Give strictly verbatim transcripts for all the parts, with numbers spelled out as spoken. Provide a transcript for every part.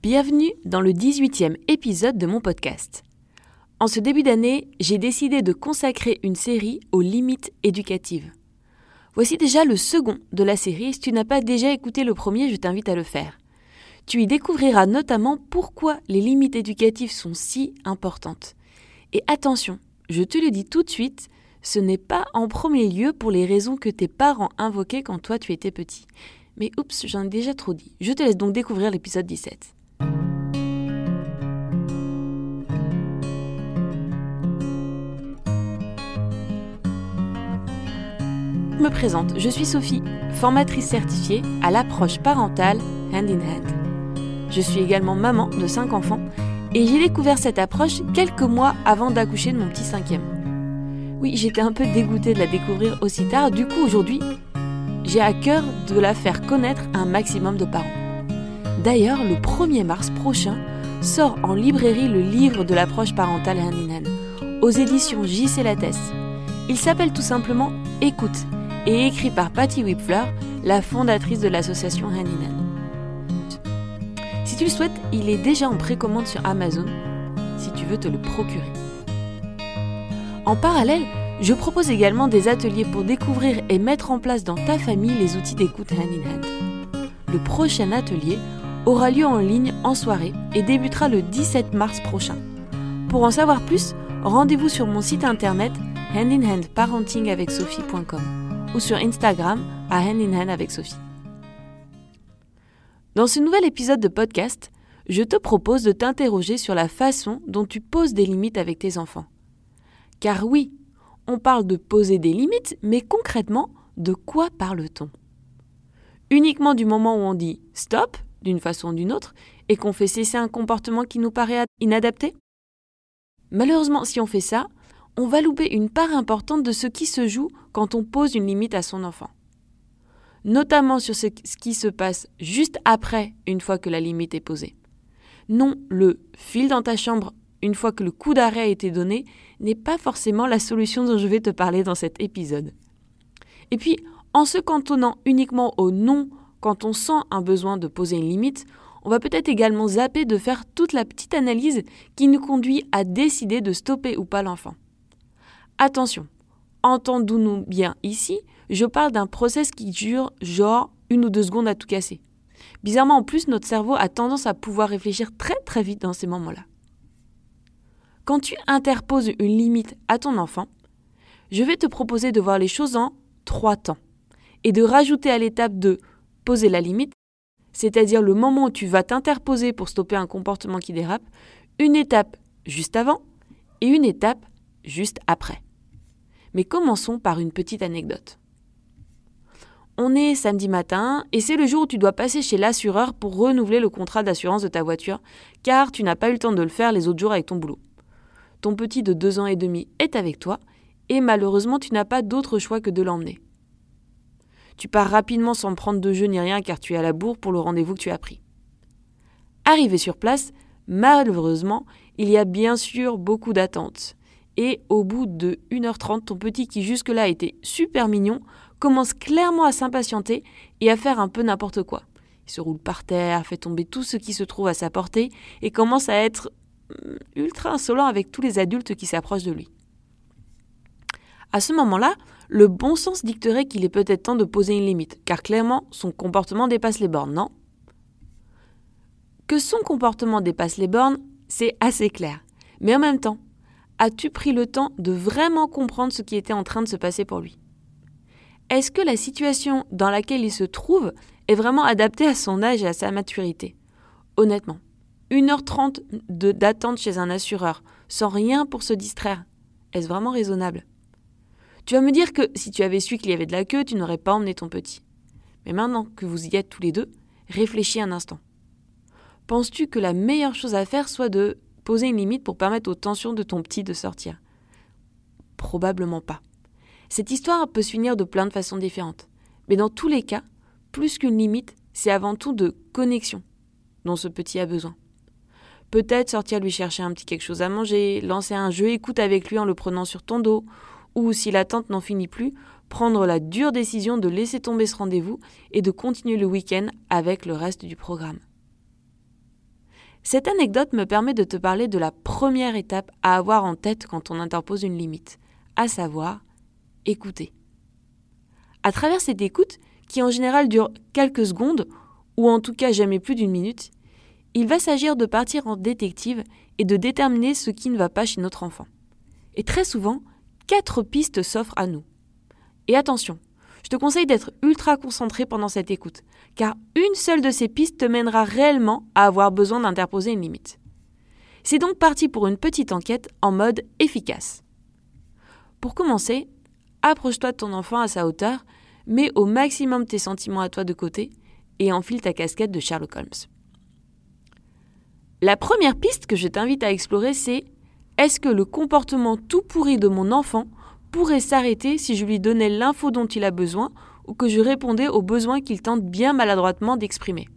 Bienvenue dans le dix-huitième épisode de mon podcast. En ce début d'année, j'ai décidé de consacrer une série aux limites éducatives. Voici déjà le second de la série. Si tu n'as pas déjà écouté le premier, je t'invite à le faire. Tu y découvriras notamment pourquoi les limites éducatives sont si importantes. Et attention, je te le dis tout de suite, ce n'est pas en premier lieu pour les raisons que tes parents invoquaient quand toi tu étais petit. Mais oups, j'en ai déjà trop dit. Je te laisse donc découvrir l'épisode dix-sept. Je me présente, je suis Sophie, formatrice certifiée à l'approche parentale Hand in Hand. Je suis également maman de cinq enfants et j'ai découvert cette approche quelques mois avant d'accoucher de mon petit cinquième. Oui, j'étais un peu dégoûtée de la découvrir aussi tard, du coup aujourd'hui, j'ai à cœur de la faire connaître un maximum de parents. D'ailleurs, le premier mars prochain sort en librairie le livre de l'approche parentale Hand in Hand, aux éditions J C Lattès. Il s'appelle tout simplement « Écoute » et écrit par Patty Wipfler, la fondatrice de l'association Hand in Hand. Si tu le souhaites, il est déjà en précommande sur Amazon, si tu veux te le procurer. En parallèle, je propose également des ateliers pour découvrir et mettre en place dans ta famille les outils d'écoute Hand in Hand. Le prochain atelier aura lieu en ligne en soirée et débutera le dix-sept mars prochain. Pour en savoir plus, rendez-vous sur mon site internet hand in hand parenting avec sophie point com. ou sur Instagram à Hand in Hand avec Sophie. Dans ce nouvel épisode de podcast, je te propose de t'interroger sur la façon dont tu poses des limites avec tes enfants. Car oui, on parle de poser des limites, mais concrètement, de quoi parle-t-on ? Uniquement du moment où on dit « stop » d'une façon ou d'une autre et qu'on fait cesser un comportement qui nous paraît inadapté ? Malheureusement, si on fait ça, on va louper une part importante de ce qui se joue quand on pose une limite à son enfant. Notamment sur ce qui se passe juste après, une fois que la limite est posée. Non, le « file dans ta chambre » une fois que le coup d'arrêt a été donné n'est pas forcément la solution dont je vais te parler dans cet épisode. Et puis, en se cantonnant uniquement au « non » quand on sent un besoin de poser une limite, on va peut-être également zapper de faire toute la petite analyse qui nous conduit à décider de stopper ou pas l'enfant. Attention, entendons-nous bien ici, je parle d'un process qui dure genre une ou deux secondes à tout casser. Bizarrement en plus, notre cerveau a tendance à pouvoir réfléchir très très vite dans ces moments-là. Quand tu interposes une limite à ton enfant, je vais te proposer de voir les choses en trois temps et de rajouter à l'étape de poser la limite, c'est-à-dire le moment où tu vas t'interposer pour stopper un comportement qui dérape, une étape juste avant et une étape juste après. Mais commençons par une petite anecdote. On est samedi matin et c'est le jour où tu dois passer chez l'assureur pour renouveler le contrat d'assurance de ta voiture car tu n'as pas eu le temps de le faire les autres jours avec ton boulot. Ton petit de deux ans et demi est avec toi et malheureusement tu n'as pas d'autre choix que de l'emmener. Tu pars rapidement sans prendre de jeu ni rien car tu es à la bourre pour le rendez-vous que tu as pris. Arrivé sur place, malheureusement, il y a bien sûr beaucoup d'attentes. Et au bout de une heure trente, ton petit qui jusque-là était super mignon commence clairement à s'impatienter et à faire un peu n'importe quoi. Il se roule par terre, fait tomber tout ce qui se trouve à sa portée et commence à être ultra insolent avec tous les adultes qui s'approchent de lui. À ce moment-là, le bon sens dicterait qu'il est peut-être temps de poser une limite, car clairement, son comportement dépasse les bornes, non ? Que son comportement dépasse les bornes, c'est assez clair. Mais en même temps, as-tu pris le temps de vraiment comprendre ce qui était en train de se passer pour lui ? Est-ce que la situation dans laquelle il se trouve est vraiment adaptée à son âge et à sa maturité ? Honnêtement, une heure trente de, d'attente chez un assureur, sans rien pour se distraire, est-ce vraiment raisonnable ? Tu vas me dire que si tu avais su qu'il y avait de la queue, tu n'aurais pas emmené ton petit. Mais maintenant que vous y êtes tous les deux, réfléchis un instant. Penses-tu que la meilleure chose à faire soit de poser une limite pour permettre aux tensions de ton petit de sortir ? Probablement pas. Cette histoire peut se finir de plein de façons différentes. Mais dans tous les cas, plus qu'une limite, c'est avant tout de connexion dont ce petit a besoin. Peut-être sortir lui chercher un petit quelque chose à manger, lancer un jeu écoute avec lui en le prenant sur ton dos, ou si la tante n'en finit plus, prendre la dure décision de laisser tomber ce rendez-vous et de continuer le week-end avec le reste du programme. Cette anecdote me permet de te parler de la première étape à avoir en tête quand on interpose une limite, à savoir écouter. À travers cette écoute, qui en général dure quelques secondes, ou en tout cas jamais plus d'une minute, il va s'agir de partir en détective et de déterminer ce qui ne va pas chez notre enfant. Et très souvent, quatre pistes s'offrent à nous. Et attention, je te conseille d'être ultra concentré pendant cette écoute, car une seule de ces pistes te mènera réellement à avoir besoin d'interposer une limite. C'est donc parti pour une petite enquête en mode efficace. Pour commencer, approche-toi de ton enfant à sa hauteur, mets au maximum tes sentiments à toi de côté et enfile ta casquette de Sherlock Holmes. La première piste que je t'invite à explorer, c'est « Est-ce que le comportement tout pourri de mon enfant pourrait s'arrêter si je lui donnais l'info dont il a besoin ou que je répondais aux besoins qu'il tente bien maladroitement d'exprimer ?»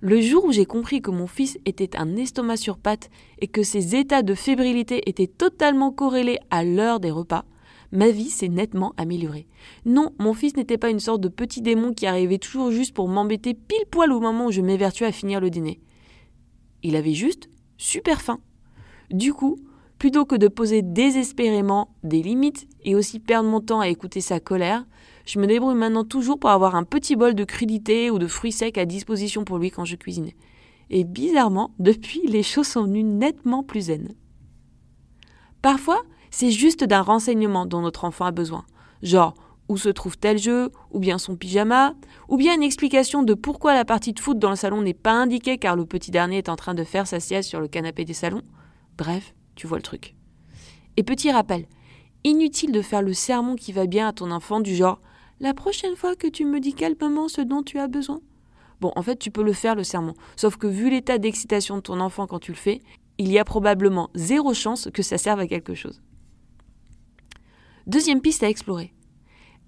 Le jour où j'ai compris que mon fils était un estomac sur pattes et que ses états de fébrilité étaient totalement corrélés à l'heure des repas, ma vie s'est nettement améliorée. Non, mon fils n'était pas une sorte de petit démon qui arrivait toujours juste pour m'embêter pile poil au moment où je m'évertuais à finir le dîner. Il avait juste super faim. Du coup, plutôt que de poser désespérément des limites et aussi perdre mon temps à écouter sa colère, je me débrouille maintenant toujours pour avoir un petit bol de crudités ou de fruits secs à disposition pour lui quand je cuisine. Et bizarrement, depuis, les choses sont venues nettement plus zen. Parfois, c'est juste d'un renseignement dont notre enfant a besoin, genre où se trouve tel jeu, ou bien son pyjama, ou bien une explication de pourquoi la partie de foot dans le salon n'est pas indiquée car le petit dernier est en train de faire sa sieste sur le canapé des salons. Bref, tu vois le truc. Et petit rappel, inutile de faire le sermon qui va bien à ton enfant du genre « La prochaine fois que tu me dis calmement ce dont tu as besoin ?» Bon, en fait, tu peux le faire le sermon, sauf que vu l'état d'excitation de ton enfant quand tu le fais, il y a probablement zéro chance que ça serve à quelque chose. Deuxième piste à explorer.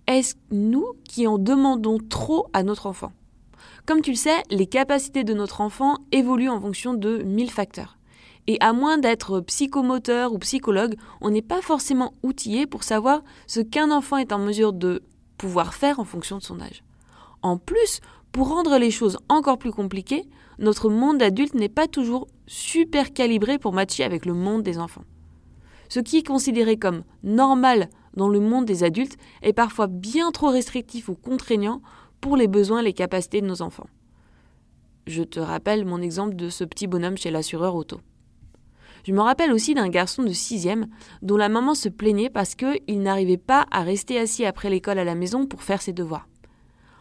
Est-ce nous qui en demandons trop à notre enfant ? Comme tu le sais, les capacités de notre enfant évoluent en fonction de mille facteurs. Et à moins d'être psychomoteur ou psychologue, on n'est pas forcément outillé pour savoir ce qu'un enfant est en mesure de pouvoir faire en fonction de son âge. En plus, pour rendre les choses encore plus compliquées, notre monde adulte n'est pas toujours super calibré pour matcher avec le monde des enfants. Ce qui est considéré comme normal dans le monde des adultes est parfois bien trop restrictif ou contraignant pour les besoins et les capacités de nos enfants. Je te rappelle mon exemple de ce petit bonhomme chez l'assureur auto. Je me rappelle aussi d'un garçon de sixième dont la maman se plaignait parce qu'il n'arrivait pas à rester assis après l'école à la maison pour faire ses devoirs.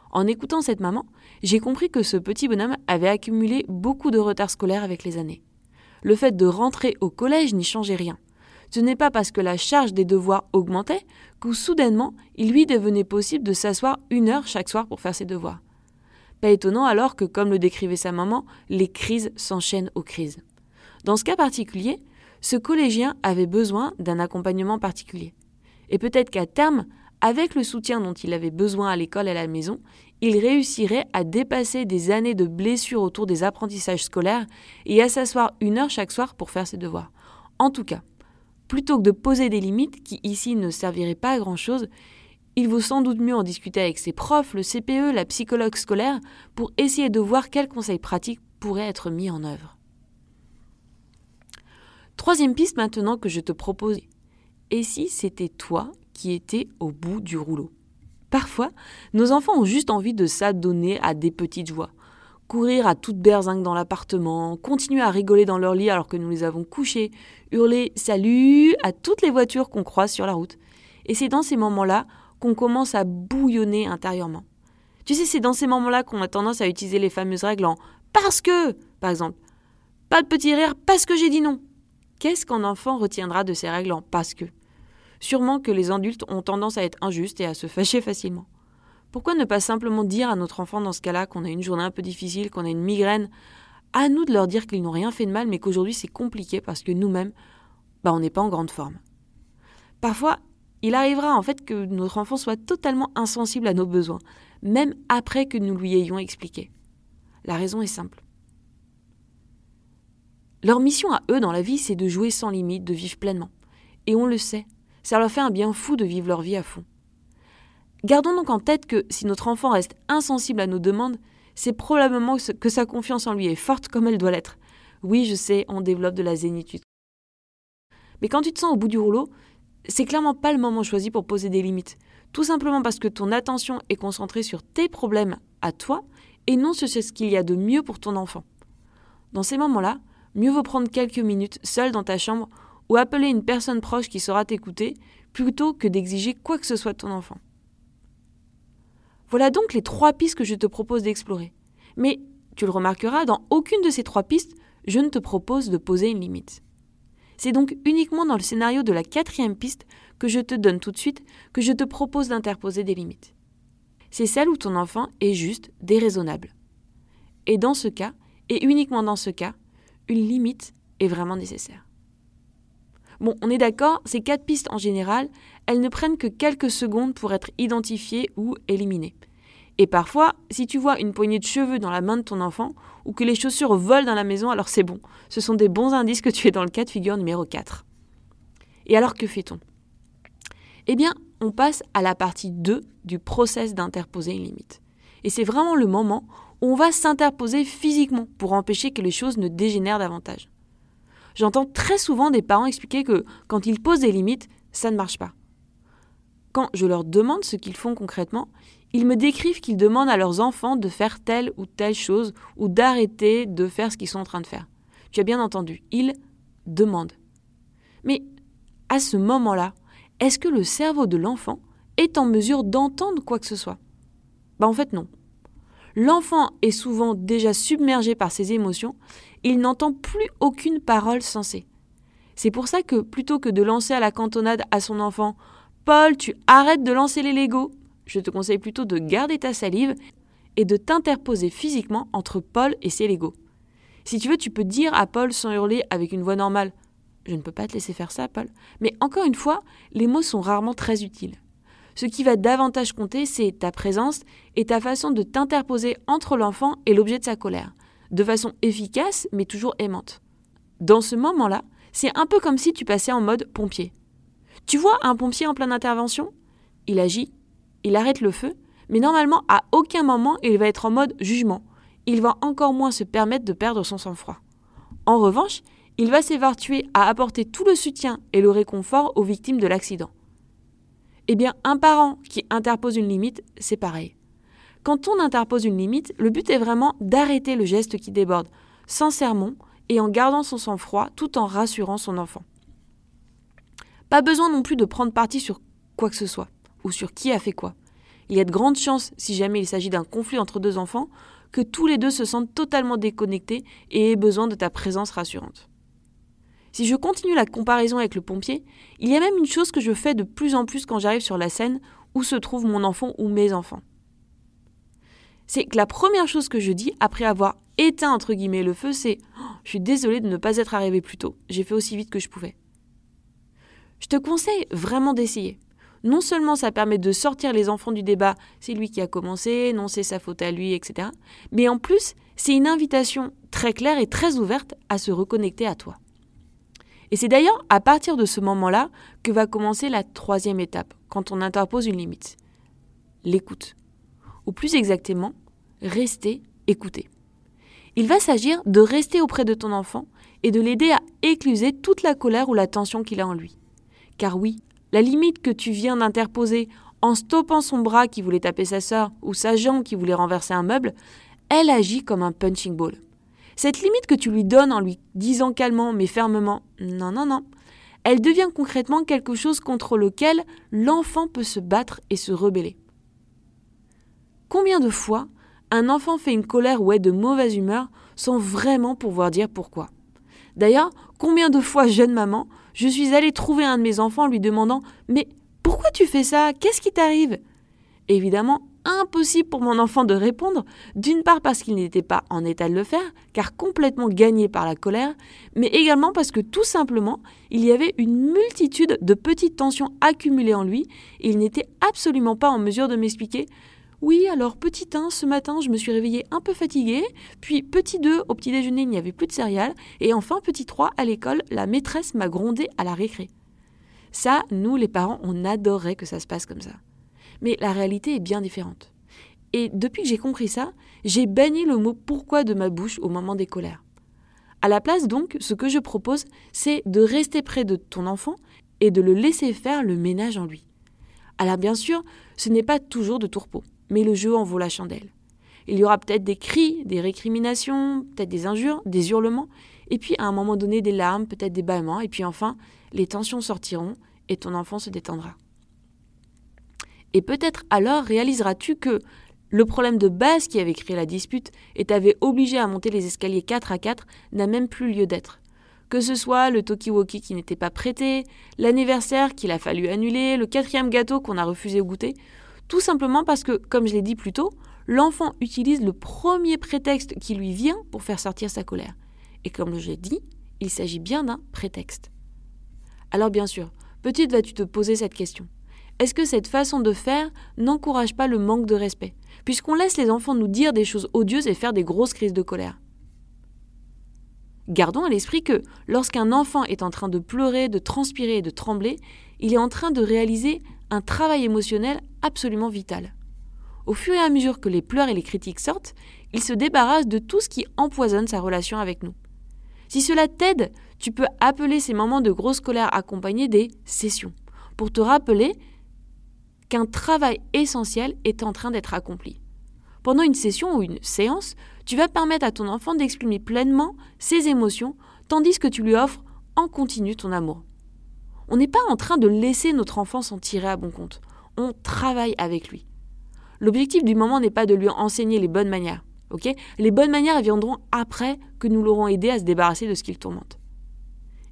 En écoutant cette maman, j'ai compris que ce petit bonhomme avait accumulé beaucoup de retard scolaire avec les années. Le fait de rentrer au collège n'y changeait rien. Ce n'est pas parce que la charge des devoirs augmentait que soudainement, il lui devenait possible de s'asseoir une heure chaque soir pour faire ses devoirs. Pas étonnant alors que, comme le décrivait sa maman, les crises s'enchaînent aux crises. Dans ce cas particulier, ce collégien avait besoin d'un accompagnement particulier. Et peut-être qu'à terme, avec le soutien dont il avait besoin à l'école et à la maison, il réussirait à dépasser des années de blessures autour des apprentissages scolaires et à s'asseoir une heure chaque soir pour faire ses devoirs. En tout cas, plutôt que de poser des limites qui ici ne serviraient pas à grand-chose, il vaut sans doute mieux en discuter avec ses profs, le C P E, la psychologue scolaire pour essayer de voir quels conseils pratiques pourraient être mis en œuvre. Troisième piste maintenant que je te propose, et si c'était toi qui étais au bout du rouleau ? Parfois, nos enfants ont juste envie de s'adonner à des petites joies. Courir à toute berzingue dans l'appartement, continuer à rigoler dans leur lit alors que nous les avons couchés, hurler « Salut !» à toutes les voitures qu'on croise sur la route. Et c'est dans ces moments-là qu'on commence à bouillonner intérieurement. Tu sais, c'est dans ces moments-là qu'on a tendance à utiliser les fameuses règles en « parce que !» par exemple. Pas de petit rire parce que j'ai dit non. Qu'est-ce qu'un enfant retiendra de ces règles en « parce que » ? Sûrement que les adultes ont tendance à être injustes et à se fâcher facilement. Pourquoi ne pas simplement dire à notre enfant dans ce cas-là qu'on a une journée un peu difficile, qu'on a une migraine ? À nous de leur dire qu'ils n'ont rien fait de mal, mais qu'aujourd'hui c'est compliqué parce que nous-mêmes, bah, on n'est pas en grande forme. Parfois, il arrivera en fait que notre enfant soit totalement insensible à nos besoins, même après que nous lui ayons expliqué. La raison est simple. Leur mission à eux dans la vie, c'est de jouer sans limite, de vivre pleinement. Et on le sait, ça leur fait un bien fou de vivre leur vie à fond. Gardons donc en tête que si notre enfant reste insensible à nos demandes, c'est probablement que sa confiance en lui est forte comme elle doit l'être. Oui, je sais, on développe de la zénitude. Mais quand tu te sens au bout du rouleau, c'est clairement pas le moment choisi pour poser des limites. Tout simplement parce que ton attention est concentrée sur tes problèmes à toi et non sur ce qu'il y a de mieux pour ton enfant. Dans ces moments-là, mieux vaut prendre quelques minutes seul dans ta chambre ou appeler une personne proche qui saura t'écouter plutôt que d'exiger quoi que ce soit de ton enfant. Voilà donc les trois pistes que je te propose d'explorer. Mais tu le remarqueras, dans aucune de ces trois pistes, je ne te propose de poser une limite. C'est donc uniquement dans le scénario de la quatrième piste que je te donne tout de suite, que je te propose d'interposer des limites. C'est celle où ton enfant est juste déraisonnable. Et dans ce cas, et uniquement dans ce cas, une limite est vraiment nécessaire. Bon, on est d'accord, ces quatre pistes en général, elles ne prennent que quelques secondes pour être identifiées ou éliminées. Et parfois, si tu vois une poignée de cheveux dans la main de ton enfant ou que les chaussures volent dans la maison, alors c'est bon. Ce sont des bons indices que tu es dans le cas de figure numéro quatre. Et alors que fait-on ? Eh bien, on passe à la partie deux du process d'interposer une limite. Et c'est vraiment le moment où on va s'interposer physiquement pour empêcher que les choses ne dégénèrent davantage. J'entends très souvent des parents expliquer que quand ils posent des limites, ça ne marche pas. Quand je leur demande ce qu'ils font concrètement, ils me décrivent qu'ils demandent à leurs enfants de faire telle ou telle chose ou d'arrêter de faire ce qu'ils sont en train de faire. Tu as bien entendu, ils demandent. Mais à ce moment-là, est-ce que le cerveau de l'enfant est en mesure d'entendre quoi que ce soit ? Ben en fait non. L'enfant est souvent déjà submergé par ses émotions, il n'entend plus aucune parole sensée. C'est pour ça que plutôt que de lancer à la cantonade à son enfant « Paul, tu arrêtes de lancer les Legos !» je te conseille plutôt de garder ta salive et de t'interposer physiquement entre Paul et ses Legos. Si tu veux, tu peux dire à Paul sans hurler avec une voix normale « Je ne peux pas te laisser faire ça, Paul !» Mais encore une fois, les mots sont rarement très utiles. Ce qui va davantage compter, c'est ta présence et ta façon de t'interposer entre l'enfant et l'objet de sa colère, de façon efficace mais toujours aimante. Dans ce moment-là, c'est un peu comme si tu passais en mode pompier. Tu vois un pompier en pleine intervention ? Il agit, il arrête le feu, mais normalement à aucun moment il va être en mode jugement. Il va encore moins se permettre de perdre son sang-froid. En revanche, il va s'évertuer à apporter tout le soutien et le réconfort aux victimes de l'accident. Eh bien, un parent qui interpose une limite, c'est pareil. Quand on interpose une limite, le but est vraiment d'arrêter le geste qui déborde, sans sermon et en gardant son sang-froid tout en rassurant son enfant. Pas besoin non plus de prendre parti sur quoi que ce soit, ou sur qui a fait quoi. Il y a de grandes chances, si jamais il s'agit d'un conflit entre deux enfants, que tous les deux se sentent totalement déconnectés et aient besoin de ta présence rassurante. Si je continue la comparaison avec le pompier, il y a même une chose que je fais de plus en plus quand j'arrive sur la scène où se trouve mon enfant ou mes enfants. C'est que la première chose que je dis après avoir éteint entre guillemets le feu, c'est oh, « Je suis désolée de ne pas être arrivée plus tôt, j'ai fait aussi vite que je pouvais. » Je te conseille vraiment d'essayer. Non seulement ça permet de sortir les enfants du débat « c'est lui qui a commencé, non c'est sa faute à lui, et cetera » mais en plus, c'est une invitation très claire et très ouverte à se reconnecter à toi. Et c'est d'ailleurs à partir de ce moment-là que va commencer la troisième étape, quand on interpose une limite. L'écoute. Ou plus exactement, rester écouté. Il va s'agir de rester auprès de ton enfant et de l'aider à écluser toute la colère ou la tension qu'il a en lui. Car oui, la limite que tu viens d'interposer en stoppant son bras qui voulait taper sa sœur ou sa jambe qui voulait renverser un meuble, elle agit comme un punching ball. Cette limite que tu lui donnes en lui disant calmement mais fermement « non, non, non », elle devient concrètement quelque chose contre lequel l'enfant peut se battre et se rebeller. Combien de fois un enfant fait une colère ou est de mauvaise humeur sans vraiment pouvoir dire pourquoi ? D'ailleurs, combien de fois, jeune maman, je suis allée trouver un de mes enfants en lui demandant « mais pourquoi tu fais ça ? Qu'est-ce qui t'arrive ?» Évidemment, impossible pour mon enfant de répondre, d'une part parce qu'il n'était pas en état de le faire, car complètement gagné par la colère, mais également parce que tout simplement, il y avait une multitude de petites tensions accumulées en lui, et il n'était absolument pas en mesure de m'expliquer « oui, alors petit un, ce matin, je me suis réveillée un peu fatiguée, puis petit deux, au petit déjeuner, il n'y avait plus de céréales, et enfin petit trois, à l'école, la maîtresse m'a grondée à la récré. » Ça, nous les parents, on adorait que ça se passe comme ça. Mais la réalité est bien différente. Et depuis que j'ai compris ça, j'ai banni le mot « pourquoi » de ma bouche au moment des colères. À la place donc, ce que je propose, c'est de rester près de ton enfant et de le laisser faire le ménage en lui. Alors bien sûr, ce n'est pas toujours de tourpeau, mais le jeu en vaut la chandelle. Il y aura peut-être des cris, des récriminations, peut-être des injures, des hurlements, et puis à un moment donné des larmes, peut-être des bâillements, et puis enfin, les tensions sortiront et ton enfant se détendra. Et peut-être alors réaliseras-tu que le problème de base qui avait créé la dispute et t'avait obligé à monter les escaliers quatre à quatre n'a même plus lieu d'être. Que ce soit le talkie-walkie qui n'était pas prêté, l'anniversaire qu'il a fallu annuler, le quatrième gâteau qu'on a refusé au goûter, tout simplement parce que, comme je l'ai dit plus tôt, l'enfant utilise le premier prétexte qui lui vient pour faire sortir sa colère. Et comme je l'ai dit, il s'agit bien d'un prétexte. Alors bien sûr, petite vas-tu te poser cette question ? Est-ce que cette façon de faire n'encourage pas le manque de respect, puisqu'on laisse les enfants nous dire des choses odieuses et faire des grosses crises de colère ? Gardons à l'esprit que lorsqu'un enfant est en train de pleurer, de transpirer et de trembler, il est en train de réaliser un travail émotionnel absolument vital. Au fur et à mesure que les pleurs et les critiques sortent, il se débarrasse de tout ce qui empoisonne sa relation avec nous. Si cela t'aide, tu peux appeler ces moments de grosse colère accompagnés des sessions, pour te rappeler qu'un travail essentiel est en train d'être accompli. Pendant une session ou une séance, tu vas permettre à ton enfant d'exprimer pleinement ses émotions, tandis que tu lui offres en continu ton amour. On n'est pas en train de laisser notre enfant s'en tirer à bon compte. On travaille avec lui. L'objectif du moment n'est pas de lui enseigner les bonnes manières. Okay ? Les bonnes manières viendront après que nous l'aurons aidé à se débarrasser de ce qu'il tourmente.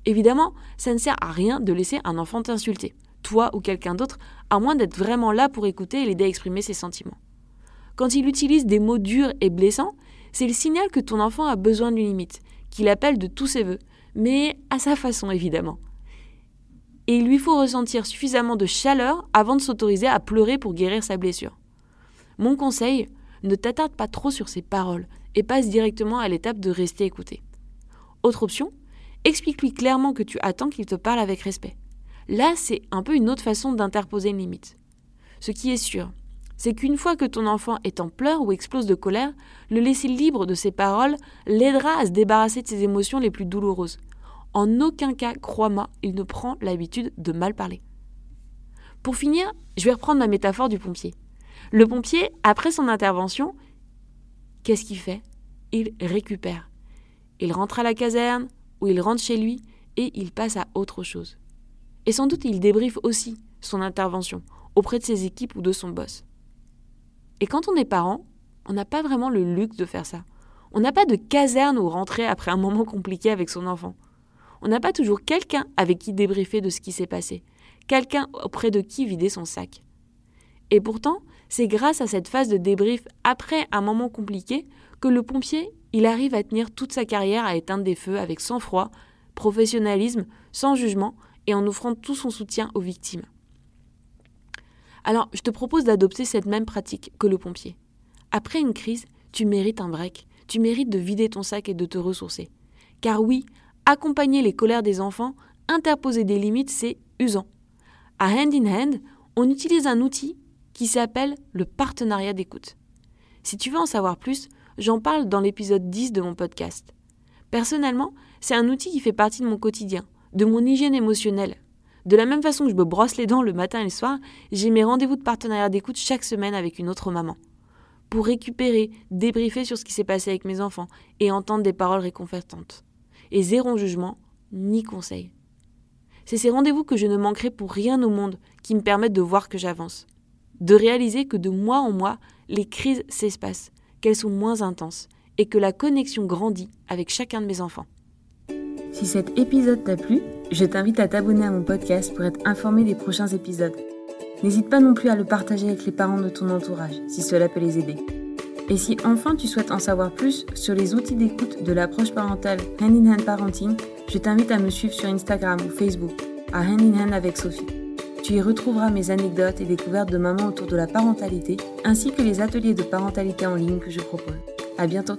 Évidemment, ça ne sert à rien de laisser un enfant t'insulter, toi ou quelqu'un d'autre, à moins d'être vraiment là pour écouter et l'aider à exprimer ses sentiments. Quand il utilise des mots durs et blessants, c'est le signal que ton enfant a besoin d'une limite, qu'il appelle de tous ses vœux, mais à sa façon évidemment. Et il lui faut ressentir suffisamment de chaleur avant de s'autoriser à pleurer pour guérir sa blessure. Mon conseil, ne t'attarde pas trop sur ses paroles et passe directement à l'étape de rester écouté. Autre option, explique-lui clairement que tu attends qu'il te parle avec respect. Là, c'est un peu une autre façon d'interposer une limite. Ce qui est sûr, c'est qu'une fois que ton enfant est en pleurs ou explose de colère, le laisser libre de ses paroles l'aidera à se débarrasser de ses émotions les plus douloureuses. En aucun cas, crois-moi, il ne prend l'habitude de mal parler. Pour finir, je vais reprendre ma métaphore du pompier. Le pompier, après son intervention, qu'est-ce qu'il fait ? Il récupère. Il rentre à la caserne ou il rentre chez lui et il passe à autre chose. Et sans doute, il débriefe aussi son intervention auprès de ses équipes ou de son boss. Et quand on est parent, on n'a pas vraiment le luxe de faire ça. On n'a pas de caserne où rentrer après un moment compliqué avec son enfant. On n'a pas toujours quelqu'un avec qui débriefer de ce qui s'est passé, quelqu'un auprès de qui vider son sac. Et pourtant, c'est grâce à cette phase de débrief après un moment compliqué que le pompier, il arrive à tenir toute sa carrière à éteindre des feux avec sang-froid, professionnalisme, sans jugement et en offrant tout son soutien aux victimes. Alors, je te propose d'adopter cette même pratique que le pompier. Après une crise, tu mérites un break, tu mérites de vider ton sac et de te ressourcer. Car oui, accompagner les colères des enfants, interposer des limites, c'est usant. À Hand in Hand, on utilise un outil qui s'appelle le partenariat d'écoute. Si tu veux en savoir plus, j'en parle dans l'épisode dix de mon podcast. Personnellement, c'est un outil qui fait partie de mon quotidien, de mon hygiène émotionnelle. De la même façon que je me brosse les dents le matin et le soir, j'ai mes rendez-vous de partenariat d'écoute chaque semaine avec une autre maman. Pour récupérer, débriefer sur ce qui s'est passé avec mes enfants et entendre des paroles réconfortantes. Et zéro jugement, ni conseil. C'est ces rendez-vous que je ne manquerai pour rien au monde qui me permettent de voir que j'avance. De réaliser que de mois en mois, les crises s'espacent, qu'elles sont moins intenses et que la connexion grandit avec chacun de mes enfants. Si cet épisode t'a plu, je t'invite à t'abonner à mon podcast pour être informé des prochains épisodes. N'hésite pas non plus à le partager avec les parents de ton entourage, si cela peut les aider. Et si enfin tu souhaites en savoir plus sur les outils d'écoute de l'approche parentale Hand in Hand Parenting, je t'invite à me suivre sur Instagram ou Facebook, à Hand in Hand avec Sophie. Tu y retrouveras mes anecdotes et découvertes de maman autour de la parentalité, ainsi que les ateliers de parentalité en ligne que je propose. À bientôt!